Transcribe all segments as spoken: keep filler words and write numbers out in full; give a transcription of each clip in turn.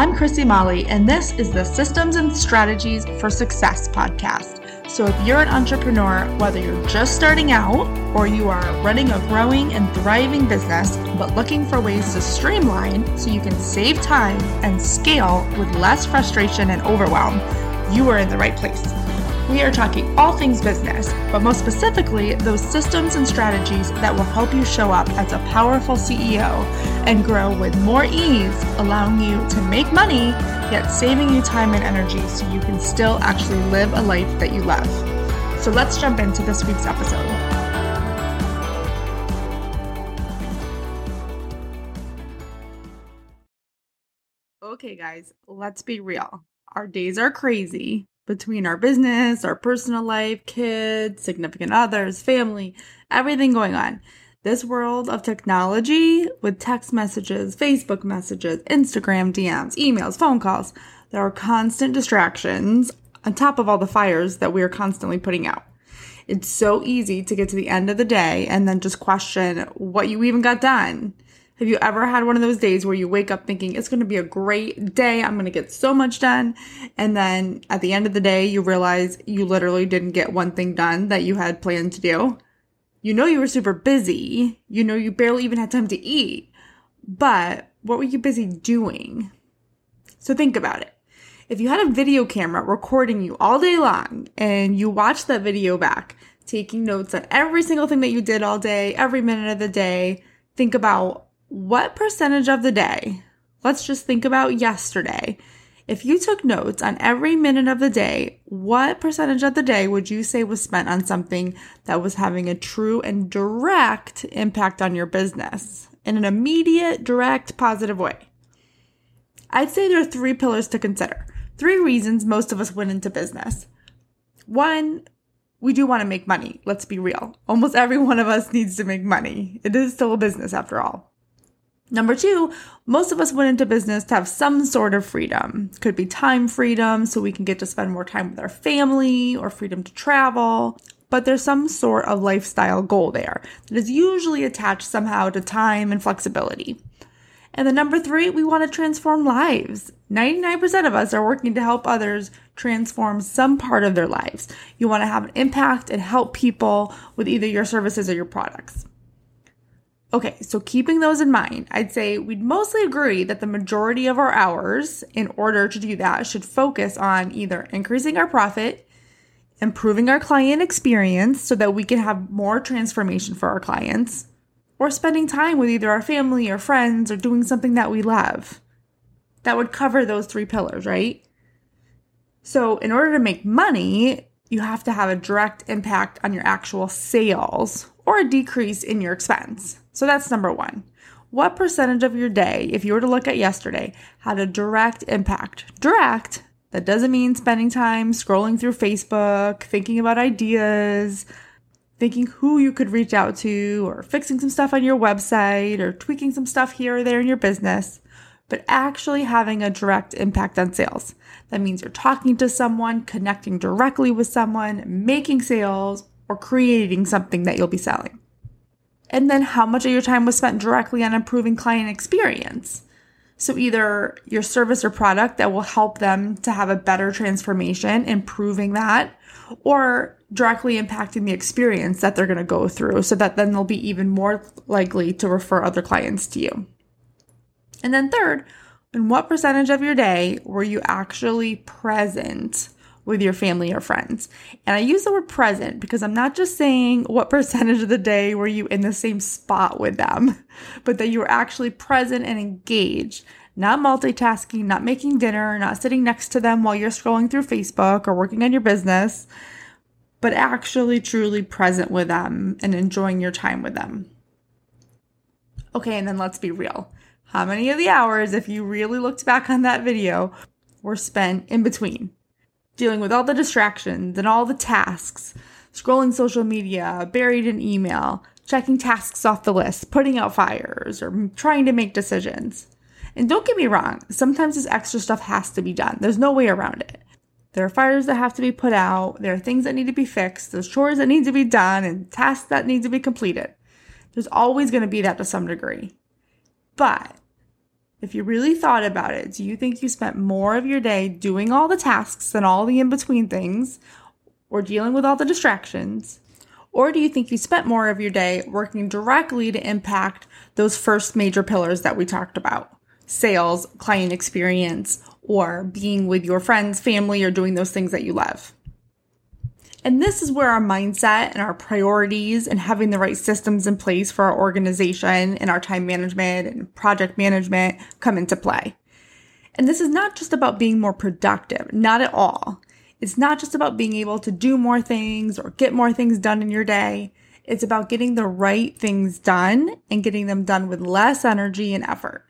I'm Christy Molly, and this is the Systems and Strategies for Success podcast. So if you're an entrepreneur, whether you're just starting out or you are running a growing and thriving business, but looking for ways to streamline so you can save time and scale with less frustration and overwhelm, you are in the right place. We are talking all things business, but most specifically, those systems and strategies that will help you show up as a powerful C E O and grow with more ease, allowing you to make money, yet saving you time and energy so you can still actually live a life that you love. So let's jump into this week's episode. Okay, guys, let's be real. Our days are crazy. Between our business, our personal life, kids, significant others, family, everything going on. This world of technology with text messages, Facebook messages, Instagram D Ms, emails, phone calls, there are constant distractions on top of all the fires that we are constantly putting out. It's so easy to get to the end of the day and then just question what you even got done. Have you ever had one of those days where you wake up thinking it's going to be a great day, I'm going to get so much done, and then at the end of the day you realize you literally didn't get one thing done that you had planned to do? You know you were super busy, you know you barely even had time to eat, but what were you busy doing? So think about it. If you had a video camera recording you all day long and you watched that video back, taking notes on every single thing that you did all day, every minute of the day, think about what percentage of the day, let's just think about yesterday, if you took notes on every minute of the day, what percentage of the day would you say was spent on something that was having a true and direct impact on your business in an immediate, direct, positive way? I'd say there are three pillars to consider, three reasons most of us went into business. One, we do want to make money. Let's be real. Almost every one of us needs to make money. It is still a business after all. Number two, most of us went into business to have some sort of freedom. Could be time freedom, so we can get to spend more time with our family, or freedom to travel. But there's some sort of lifestyle goal there that is usually attached somehow to time and flexibility. And then number three, we want to transform lives. ninety-nine percent of us are working to help others transform some part of their lives. You want to have an impact and help people with either your services or your products. Okay, so keeping those in mind, I'd say we'd mostly agree that the majority of our hours, in order to do that, should focus on either increasing our profit, improving our client experience so that we can have more transformation for our clients, or spending time with either our family or friends or doing something that we love. That would cover those three pillars, right? So in order to make money, you have to have a direct impact on your actual sales or a decrease in your expense. So that's number one. What percentage of your day, if you were to look at yesterday, had a direct impact? Direct, that doesn't mean spending time scrolling through Facebook, thinking about ideas, thinking who you could reach out to, or fixing some stuff on your website, or tweaking some stuff here or there in your business, but actually having a direct impact on sales. That means you're talking to someone, connecting directly with someone, making sales, or creating something that you'll be selling. And then how much of your time was spent directly on improving client experience? So either your service or product that will help them to have a better transformation, improving that, or directly impacting the experience that they're going to go through so that then they'll be even more likely to refer other clients to you. And then third, in what percentage of your day were you actually present with your family or friends? And I use the word present because I'm not just saying what percentage of the day were you in the same spot with them, but that you were actually present and engaged, not multitasking, not making dinner, not sitting next to them while you're scrolling through Facebook or working on your business, but actually truly present with them and enjoying your time with them. Okay, and then let's be real. How many of the hours, if you really looked back on that video, were spent in between? Dealing with all the distractions and all the tasks, scrolling social media, buried in email, checking tasks off the list, putting out fires, or trying to make decisions. And don't get me wrong, sometimes this extra stuff has to be done. There's no way around it. There are fires that have to be put out, there are things that need to be fixed, there's chores that need to be done, and tasks that need to be completed. There's always going to be that to some degree. But If you really thought about it, do you think you spent more of your day doing all the tasks and all the in-between things, or dealing with all the distractions? Or do you think you spent more of your day working directly to impact those first major pillars that we talked about? Sales, client experience, or being with your friends, family, or doing those things that you love. And this is where our mindset and our priorities and having the right systems in place for our organization and our time management and project management come into play. And this is not just about being more productive, not at all. It's not just about being able to do more things or get more things done in your day. It's about getting the right things done and getting them done with less energy and effort.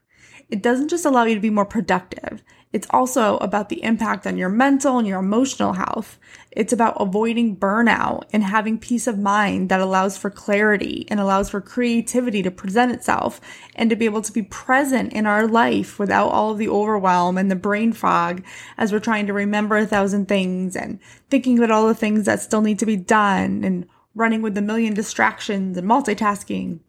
It doesn't just allow you to be more productive. It's also about the impact on your mental and your emotional health. It's about avoiding burnout and having peace of mind that allows for clarity and allows for creativity to present itself and to be able to be present in our life without all of the overwhelm and the brain fog as we're trying to remember a thousand things and thinking about all the things that still need to be done and running with a million distractions and multitasking.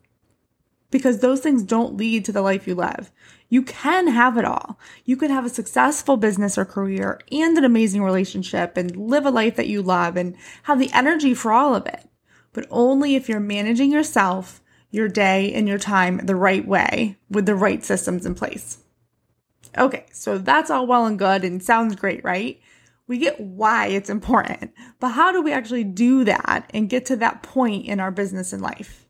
Because those things don't lead to the life you live. You can have it all. You can have a successful business or career and an amazing relationship and live a life that you love and have the energy for all of it. But only if you're managing yourself, your day, and your time the right way with the right systems in place. Okay, so that's all well and good and sounds great, right? We get why it's important. But how do we actually do that and get to that point in our business and life?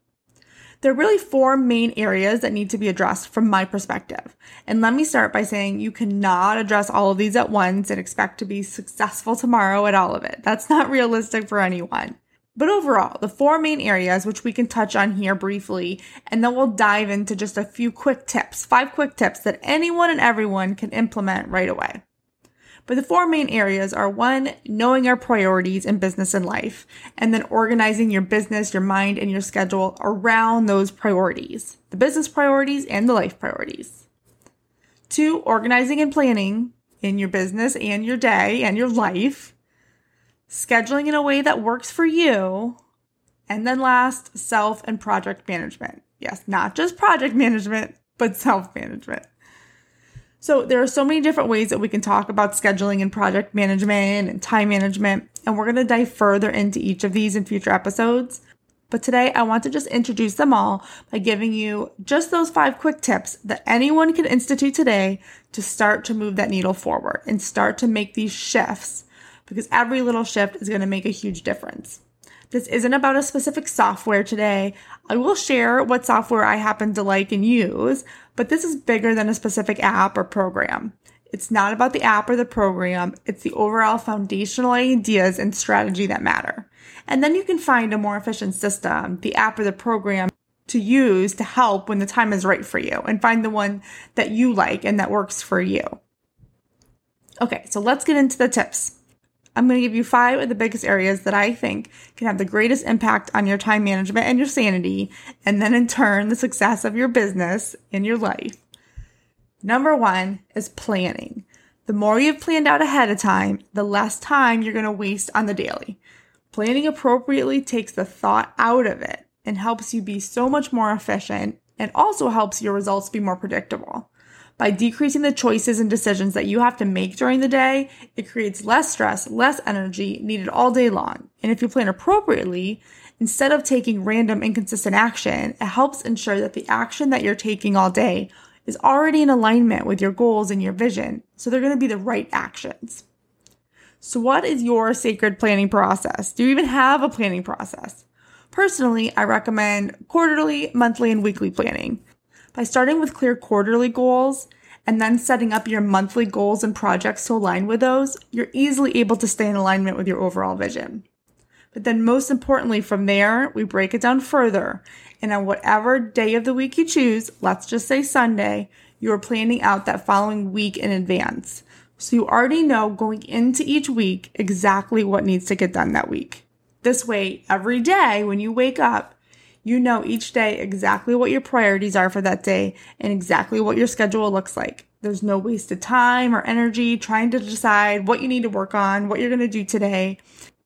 There are really four main areas that need to be addressed from my perspective. And let me start by saying you cannot address all of these at once and expect to be successful tomorrow at all of it. That's not realistic for anyone. But overall, the four main areas, which we can touch on here briefly, and then we'll dive into just a few quick tips, five quick tips that anyone and everyone can implement right away. But the four main areas are one, knowing our priorities in business and life, and then organizing your business, your mind, and your schedule around those priorities, the business priorities and the life priorities. Two, organizing and planning in your business and your day and your life, scheduling in a way that works for you, and then last, self and project management. Yes, not just project management, but self-management. So there are so many different ways that we can talk about scheduling and project management and time management, and we're going to dive further into each of these in future episodes. But today I want to just introduce them all by giving you just those five quick tips that anyone can institute today to start to move that needle forward and start to make these shifts, because every little shift is going to make a huge difference. This isn't about a specific software today. I will share what software I happen to like and use, but this is bigger than a specific app or program. It's not about the app or the program. It's the overall foundational ideas and strategy that matter. And then you can find a more efficient system, the app or the program, to use to help when the time is right for you, and find the one that you like and that works for you. Okay, so let's get into the tips. I'm going to give you five of the biggest areas that I think can have the greatest impact on your time management and your sanity, and then in turn, the success of your business and your life. Number one is planning. The more you've planned out ahead of time, the less time you're going to waste on the daily. Planning appropriately takes the thought out of it and helps you be so much more efficient, and also helps your results be more predictable. By decreasing the choices and decisions that you have to make during the day, it creates less stress, less energy needed all day long. And if you plan appropriately, instead of taking random inconsistent action, it helps ensure that the action that you're taking all day is already in alignment with your goals and your vision. So they're going to be the right actions. So what is your sacred planning process? Do you even have a planning process? Personally, I recommend quarterly, monthly, and weekly planning. By starting with clear quarterly goals and then setting up your monthly goals and projects to align with those, you're easily able to stay in alignment with your overall vision. But then most importantly, from there, we break it down further. And on whatever day of the week you choose, let's just say Sunday, you're planning out that following week in advance. So you already know going into each week exactly what needs to get done that week. This way, every day when you wake up, you know each day exactly what your priorities are for that day and exactly what your schedule looks like. There's no wasted time or energy trying to decide what you need to work on, what you're going to do today.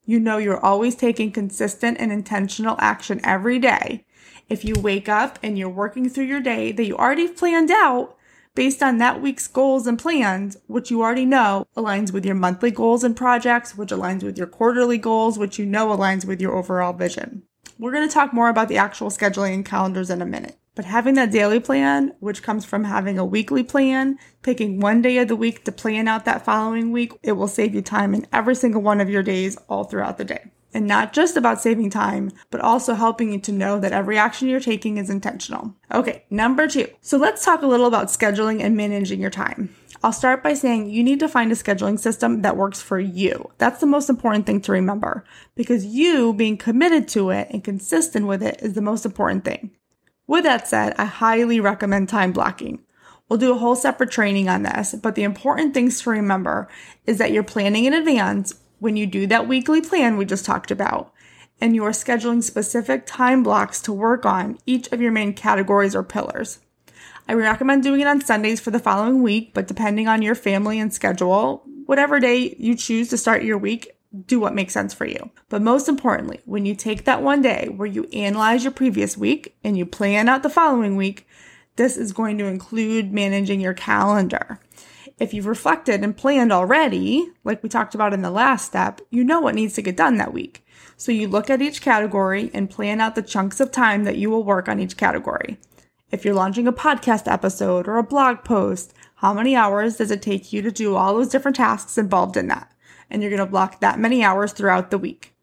You know you're always taking consistent and intentional action every day. If you wake up and you're working through your day that you already planned out, based on that week's goals and plans, which you already know aligns with your monthly goals and projects, which aligns with your quarterly goals, which you know aligns with your overall vision. We're going to talk more about the actual scheduling and calendars in a minute. But having that daily plan, which comes from having a weekly plan, picking one day of the week to plan out that following week, it will save you time in every single one of your days all throughout the day. And not just about saving time, but also helping you to know that every action you're taking is intentional. Okay, number two. So let's talk a little about scheduling and managing your time. I'll start by saying you need to find a scheduling system that works for you. That's the most important thing to remember, because you being committed to it and consistent with it is the most important thing. With that said, I highly recommend time blocking. We'll do a whole separate training on this, but the important things to remember is that you're planning in advance when you do that weekly plan we just talked about, and you are scheduling specific time blocks to work on each of your main categories or pillars. I recommend doing it on Sundays for the following week, but depending on your family and schedule, whatever day you choose to start your week, do what makes sense for you. But most importantly, when you take that one day where you analyze your previous week and you plan out the following week, this is going to include managing your calendar. If you've reflected and planned already, like we talked about in the last step, you know what needs to get done that week. So you look at each category and plan out the chunks of time that you will work on each category. If you're launching a podcast episode or a blog post, how many hours does it take you to do all those different tasks involved in that? And you're going to block that many hours throughout the week.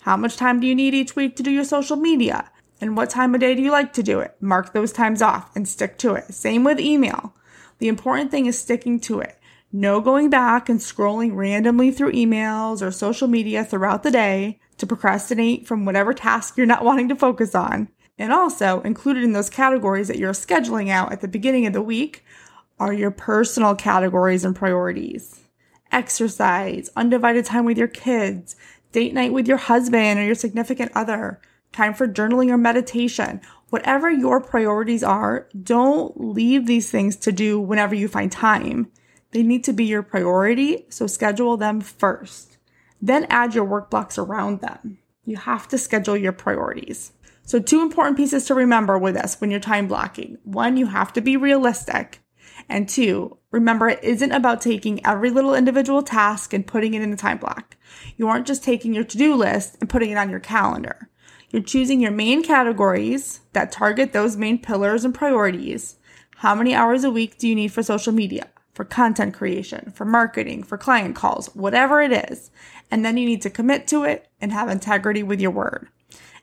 How much time do you need each week to do your social media? And what time of day do you like to do it? Mark those times off and stick to it. Same with email. The important thing is sticking to it. No going back and scrolling randomly through emails or social media throughout the day to procrastinate from whatever task you're not wanting to focus on. And also included in those categories that you're scheduling out at the beginning of the week are your personal categories and priorities. Exercise, undivided time with your kids, date night with your husband or your significant other, time for journaling or meditation. Whatever your priorities are, don't leave these things to do whenever you find time. They need to be your priority, so schedule them first. Then add your work blocks around them. You have to schedule your priorities. So two important pieces to remember with us when you're time blocking. One, you have to be realistic. And two, remember it isn't about taking every little individual task and putting it in the time block. You aren't just taking your to-do list and putting it on your calendar. You're choosing your main categories that target those main pillars and priorities. How many hours a week do you need for social media, for content creation, for marketing, for client calls, whatever it is. And then you need to commit to it and have integrity with your word.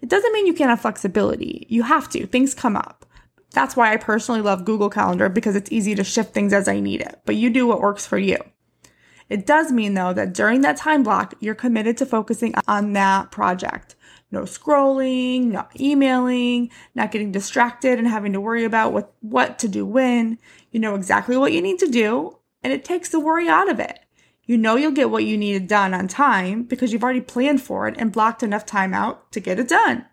It doesn't mean you can't have flexibility. You have to. Things come up. That's why I personally love Google Calendar, because it's easy to shift things as I need it. But you do what works for you. It does mean, though, that during that time block, you're committed to focusing on that project. No scrolling, not emailing, not getting distracted and having to worry about what, what to do when. You know exactly what you need to do, and it takes the worry out of it. You know you'll get what you need done on time because you've already planned for it and blocked enough time out to get it done.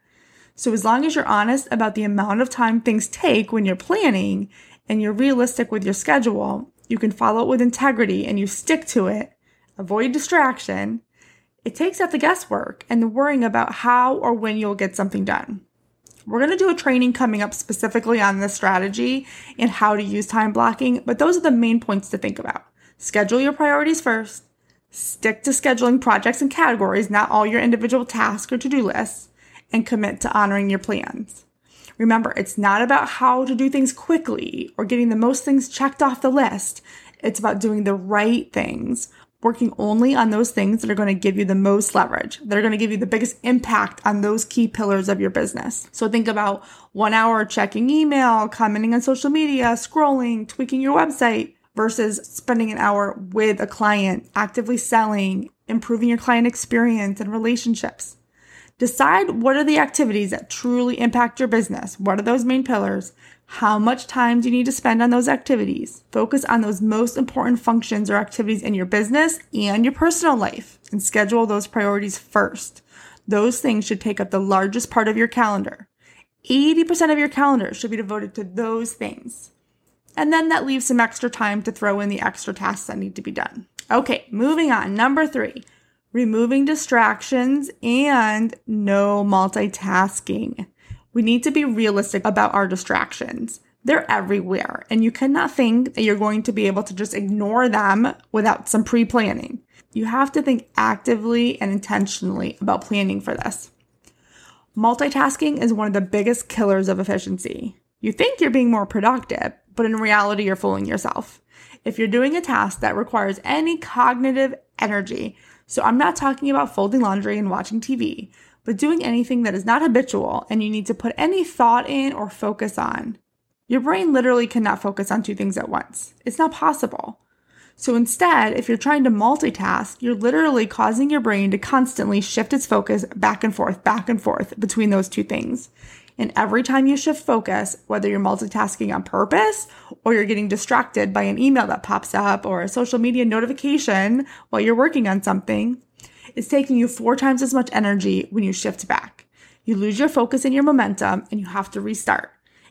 So as long as you're honest about the amount of time things take when you're planning and you're realistic with your schedule, you can follow it with integrity and you stick to it, avoid distraction. It takes out the guesswork and the worrying about how or when you'll get something done. We're going to do a training coming up specifically on this strategy and how to use time blocking, but those are the main points to think about. Schedule your priorities first. Stick to scheduling projects and categories, not all your individual tasks or to-do lists, and commit to honoring your plans. Remember, it's not about how to do things quickly or getting the most things checked off the list. It's about doing the right things, working only on those things that are going to give you the most leverage, that are going to give you the biggest impact on those key pillars of your business. So think about one hour checking email, commenting on social media, scrolling, tweaking your website, versus spending an hour with a client, actively selling, improving your client experience and relationships. Decide what are the activities that truly impact your business. What are those main pillars? How much time do you need to spend on those activities? Focus on those most important functions or activities in your business and your personal life, and schedule those priorities first. Those things should take up the largest part of your calendar. eighty percent of your calendar should be devoted to those things. And then that leaves some extra time to throw in the extra tasks that need to be done. Okay, moving on. Number three. Removing distractions and no multitasking. We need to be realistic about our distractions. They're everywhere, and you cannot think that you're going to be able to just ignore them without some pre-planning. You have to think actively and intentionally about planning for this. Multitasking is one of the biggest killers of efficiency. You think you're being more productive, but in reality, you're fooling yourself. If you're doing a task that requires any cognitive energy, so I'm not talking about folding laundry and watching T V, but doing anything that is not habitual and you need to put any thought in or focus on. Your brain literally cannot focus on two things at once. It's not possible. So instead, if you're trying to multitask, you're literally causing your brain to constantly shift its focus back and forth, back and forth between those two things. And every time you shift focus, whether you're multitasking on purpose or you're getting distracted by an email that pops up or a social media notification while you're working on something, it's taking you four times as much energy when you shift back. You lose your focus and your momentum, and you have to restart.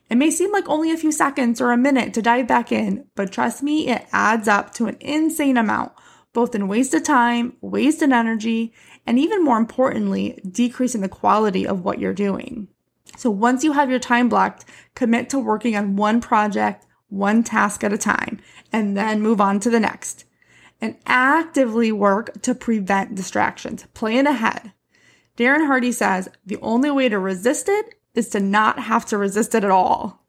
It may seem like only a few seconds or a minute to dive back in, but trust me, it adds up to an insane amount, both in waste of time, waste in energy, and even more importantly, decreasing the quality of what you're doing. So once you have your time blocked, commit to working on one project, one task at a time, and then move on to the next. And actively work to prevent distractions. Plan ahead. Darren Hardy says, the only way to resist it is to not have to resist it at all.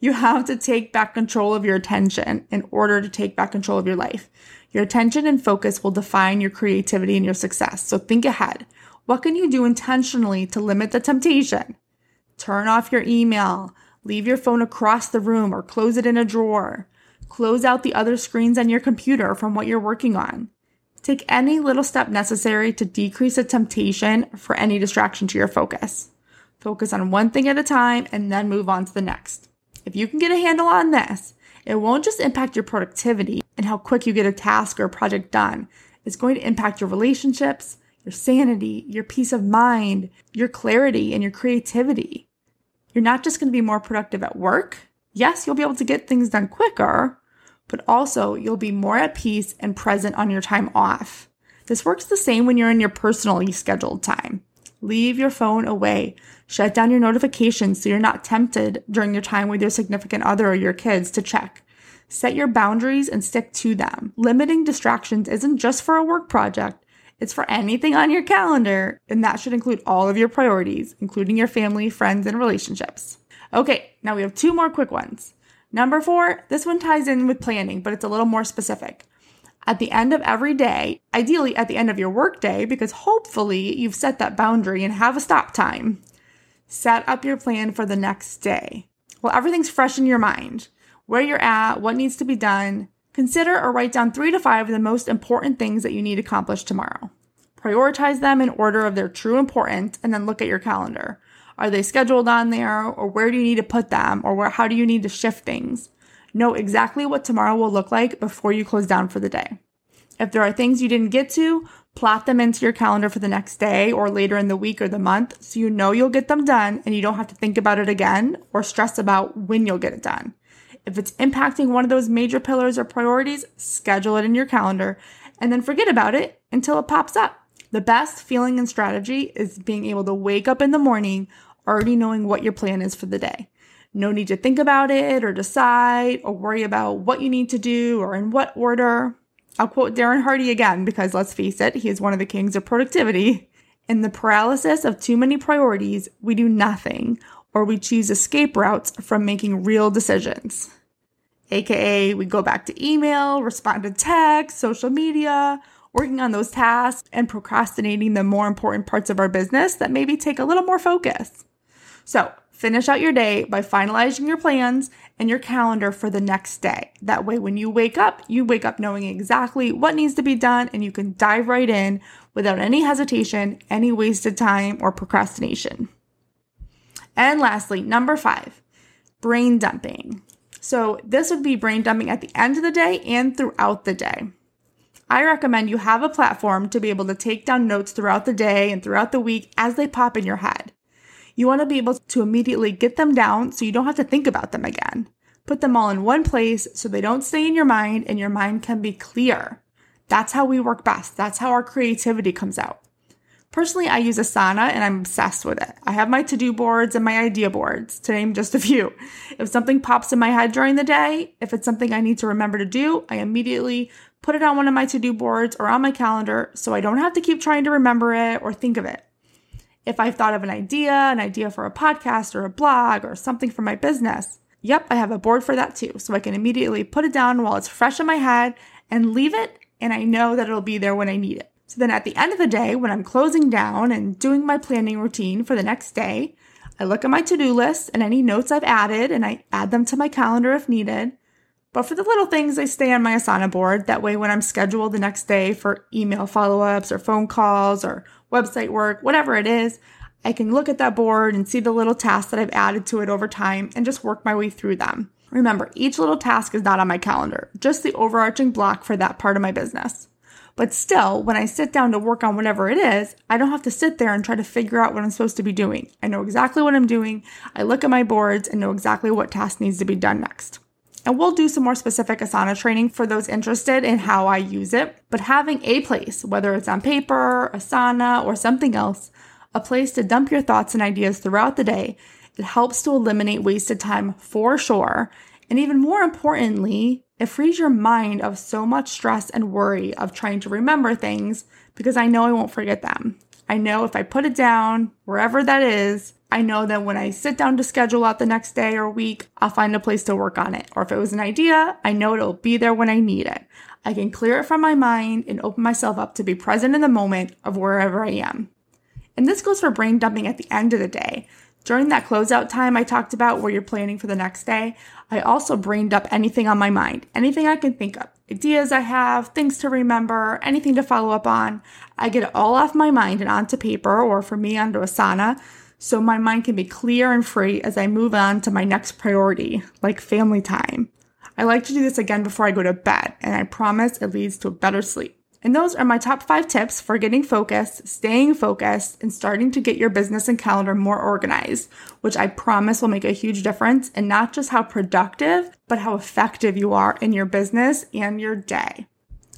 You have to take back control of your attention in order to take back control of your life. Your attention and focus will define your creativity and your success. So think ahead. What can you do intentionally to limit the temptation? Turn off your email, leave your phone across the room or close it in a drawer. Close out the other screens on your computer from what you're working on. Take any little step necessary to decrease the temptation for any distraction to your focus. Focus on one thing at a time and then move on to the next. If you can get a handle on this, it won't just impact your productivity and how quick you get a task or a project done. It's going to impact your relationships, your sanity, your peace of mind, your clarity, and your creativity. You're not just going to be more productive at work. Yes, you'll be able to get things done quicker, but also you'll be more at peace and present on your time off. This works the same when you're in your personally scheduled time. Leave your phone away. Shut down your notifications so you're not tempted during your time with your significant other or your kids to check. Set your boundaries and stick to them. Limiting distractions isn't just for a work project. It's for anything on your calendar, and that should include all of your priorities, including your family, friends, and relationships. Okay, now we have two more quick ones. Number four, this one ties in with planning, but it's a little more specific. At the end of every day, ideally at the end of your workday, because hopefully you've set that boundary and have a stop time, set up your plan for the next day. Well, everything's fresh in your mind, where you're at, what needs to be done. Consider or write down three to five of the most important things that you need accomplished tomorrow. Prioritize them in order of their true importance, and then look at your calendar. Are they scheduled on there, or where do you need to put them, or where, how do you need to shift things? Know exactly what tomorrow will look like before you close down for the day. If there are things you didn't get to, plot them into your calendar for the next day or later in the week or the month so you know you'll get them done and you don't have to think about it again or stress about when you'll get it done. If it's impacting one of those major pillars or priorities, schedule it in your calendar and then forget about it until it pops up. The best feeling and strategy is being able to wake up in the morning already knowing what your plan is for the day. No need to think about it or decide or worry about what you need to do or in what order. I'll quote Darren Hardy again because let's face it, he is one of the kings of productivity. In the paralysis of too many priorities, we do nothing, or we choose escape routes from making real decisions. A K A we go back to email, respond to text, social media, working on those tasks, and procrastinating the more important parts of our business that maybe take a little more focus. So finish out your day by finalizing your plans and your calendar for the next day. That way when you wake up, you wake up knowing exactly what needs to be done and you can dive right in without any hesitation, any wasted time, or procrastination. And lastly, number five, brain dumping. So this would be brain dumping at the end of the day and throughout the day. I recommend you have a platform to be able to take down notes throughout the day and throughout the week as they pop in your head. You want to be able to immediately get them down so you don't have to think about them again. Put them all in one place so they don't stay in your mind and your mind can be clear. That's how we work best. That's how our creativity comes out. Personally, I use Asana and I'm obsessed with it. I have my to-do boards and my idea boards, to name just a few. If something pops in my head during the day, if it's something I need to remember to do, I immediately put it on one of my to-do boards or on my calendar so I don't have to keep trying to remember it or think of it. If I've thought of an idea, an idea for a podcast or a blog or something for my business, yep, I have a board for that too. So I can immediately put it down while it's fresh in my head and leave it, and I know that it'll be there when I need it. So then at the end of the day, when I'm closing down and doing my planning routine for the next day, I look at my to-do list and any notes I've added, and I add them to my calendar if needed. But for the little things, I stay on my Asana board. That way when I'm scheduled the next day for email follow-ups or phone calls or website work, whatever it is, I can look at that board and see the little tasks that I've added to it over time and just work my way through them. Remember, each little task is not on my calendar, just the overarching block for that part of my business. But still, when I sit down to work on whatever it is, I don't have to sit there and try to figure out what I'm supposed to be doing. I know exactly what I'm doing. I look at my boards and know exactly what task needs to be done next. And we'll do some more specific Asana training for those interested in how I use it. But having a place, whether it's on paper, Asana, or something else, a place to dump your thoughts and ideas throughout the day, it helps to eliminate wasted time for sure. And even more importantly, it frees your mind of so much stress and worry of trying to remember things, because I know I won't forget them. I know if I put it down, wherever that is, I know that when I sit down to schedule out the next day or week, I'll find a place to work on it. Or if it was an idea, I know it'll be there when I need it. I can clear it from my mind and open myself up to be present in the moment of wherever I am. And this goes for brain dumping at the end of the day. During that closeout time I talked about where you're planning for the next day, I also brained up anything on my mind, anything I can think of, ideas I have, things to remember, anything to follow up on. I get it all off my mind and onto paper, or for me, onto Asana, so my mind can be clear and free as I move on to my next priority, like family time. I like to do this again before I go to bed, and I promise it leads to a better sleep. And those are my top five tips for getting focused, staying focused, and starting to get your business and calendar more organized, which I promise will make a huge difference in not just how productive, but how effective you are in your business and your day.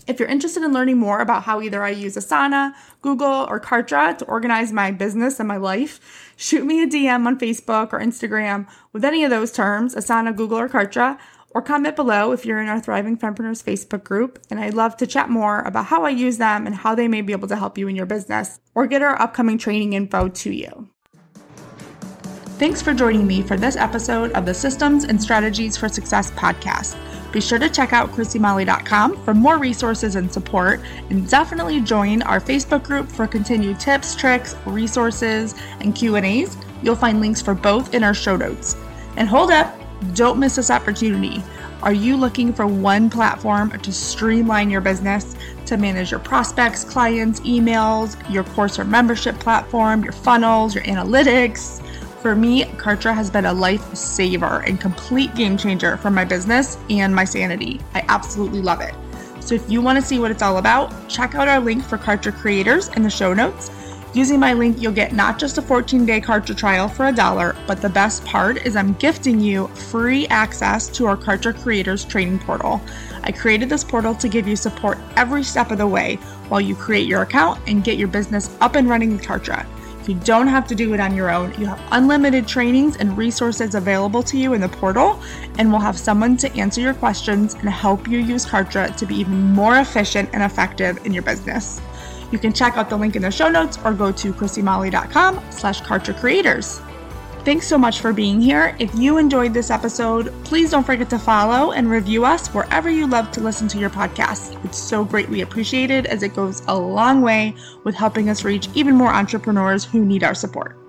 If you're interested in learning more about how either I use Asana, Google, or Kartra to organize my business and my life, shoot me a D M on Facebook or Instagram with any of those terms, Asana, Google, or Kartra, or comment below if you're in our Thriving Fempreneurs Facebook group, and I'd love to chat more about how I use them and how they may be able to help you in your business, or get our upcoming training info to you. Thanks for joining me for this episode of the Systems and Strategies for Success podcast. Be sure to check out Christy Molly dot com for more resources and support, and definitely join our Facebook group for continued tips, tricks, resources, and Q and A's. You'll find links for both in our show notes. And hold up! Don't miss this opportunity. Are you looking for one platform to streamline your business, to manage your prospects, clients, emails, your course or membership platform, your funnels, your analytics? For me, Kartra has been a lifesaver and complete game changer for my business and my sanity. I absolutely love it. So if you want to see what it's all about, check out our link for Kartra Creators in the show notes. Using my link, you'll get not just a fourteen-day Kartra trial for a dollar, but the best part is I'm gifting you free access to our Kartra Creators training portal. I created this portal to give you support every step of the way while you create your account and get your business up and running with Kartra. You don't have to do it on your own. You have unlimited trainings and resources available to you in the portal, and we'll have someone to answer your questions and help you use Kartra to be even more efficient and effective in your business. You can check out the link in the show notes or go to Christy Molly dot com slash Kartra Creators. Thanks so much for being here. If you enjoyed this episode, please don't forget to follow and review us wherever you love to listen to your podcasts. It's so greatly appreciated as it goes a long way with helping us reach even more entrepreneurs who need our support.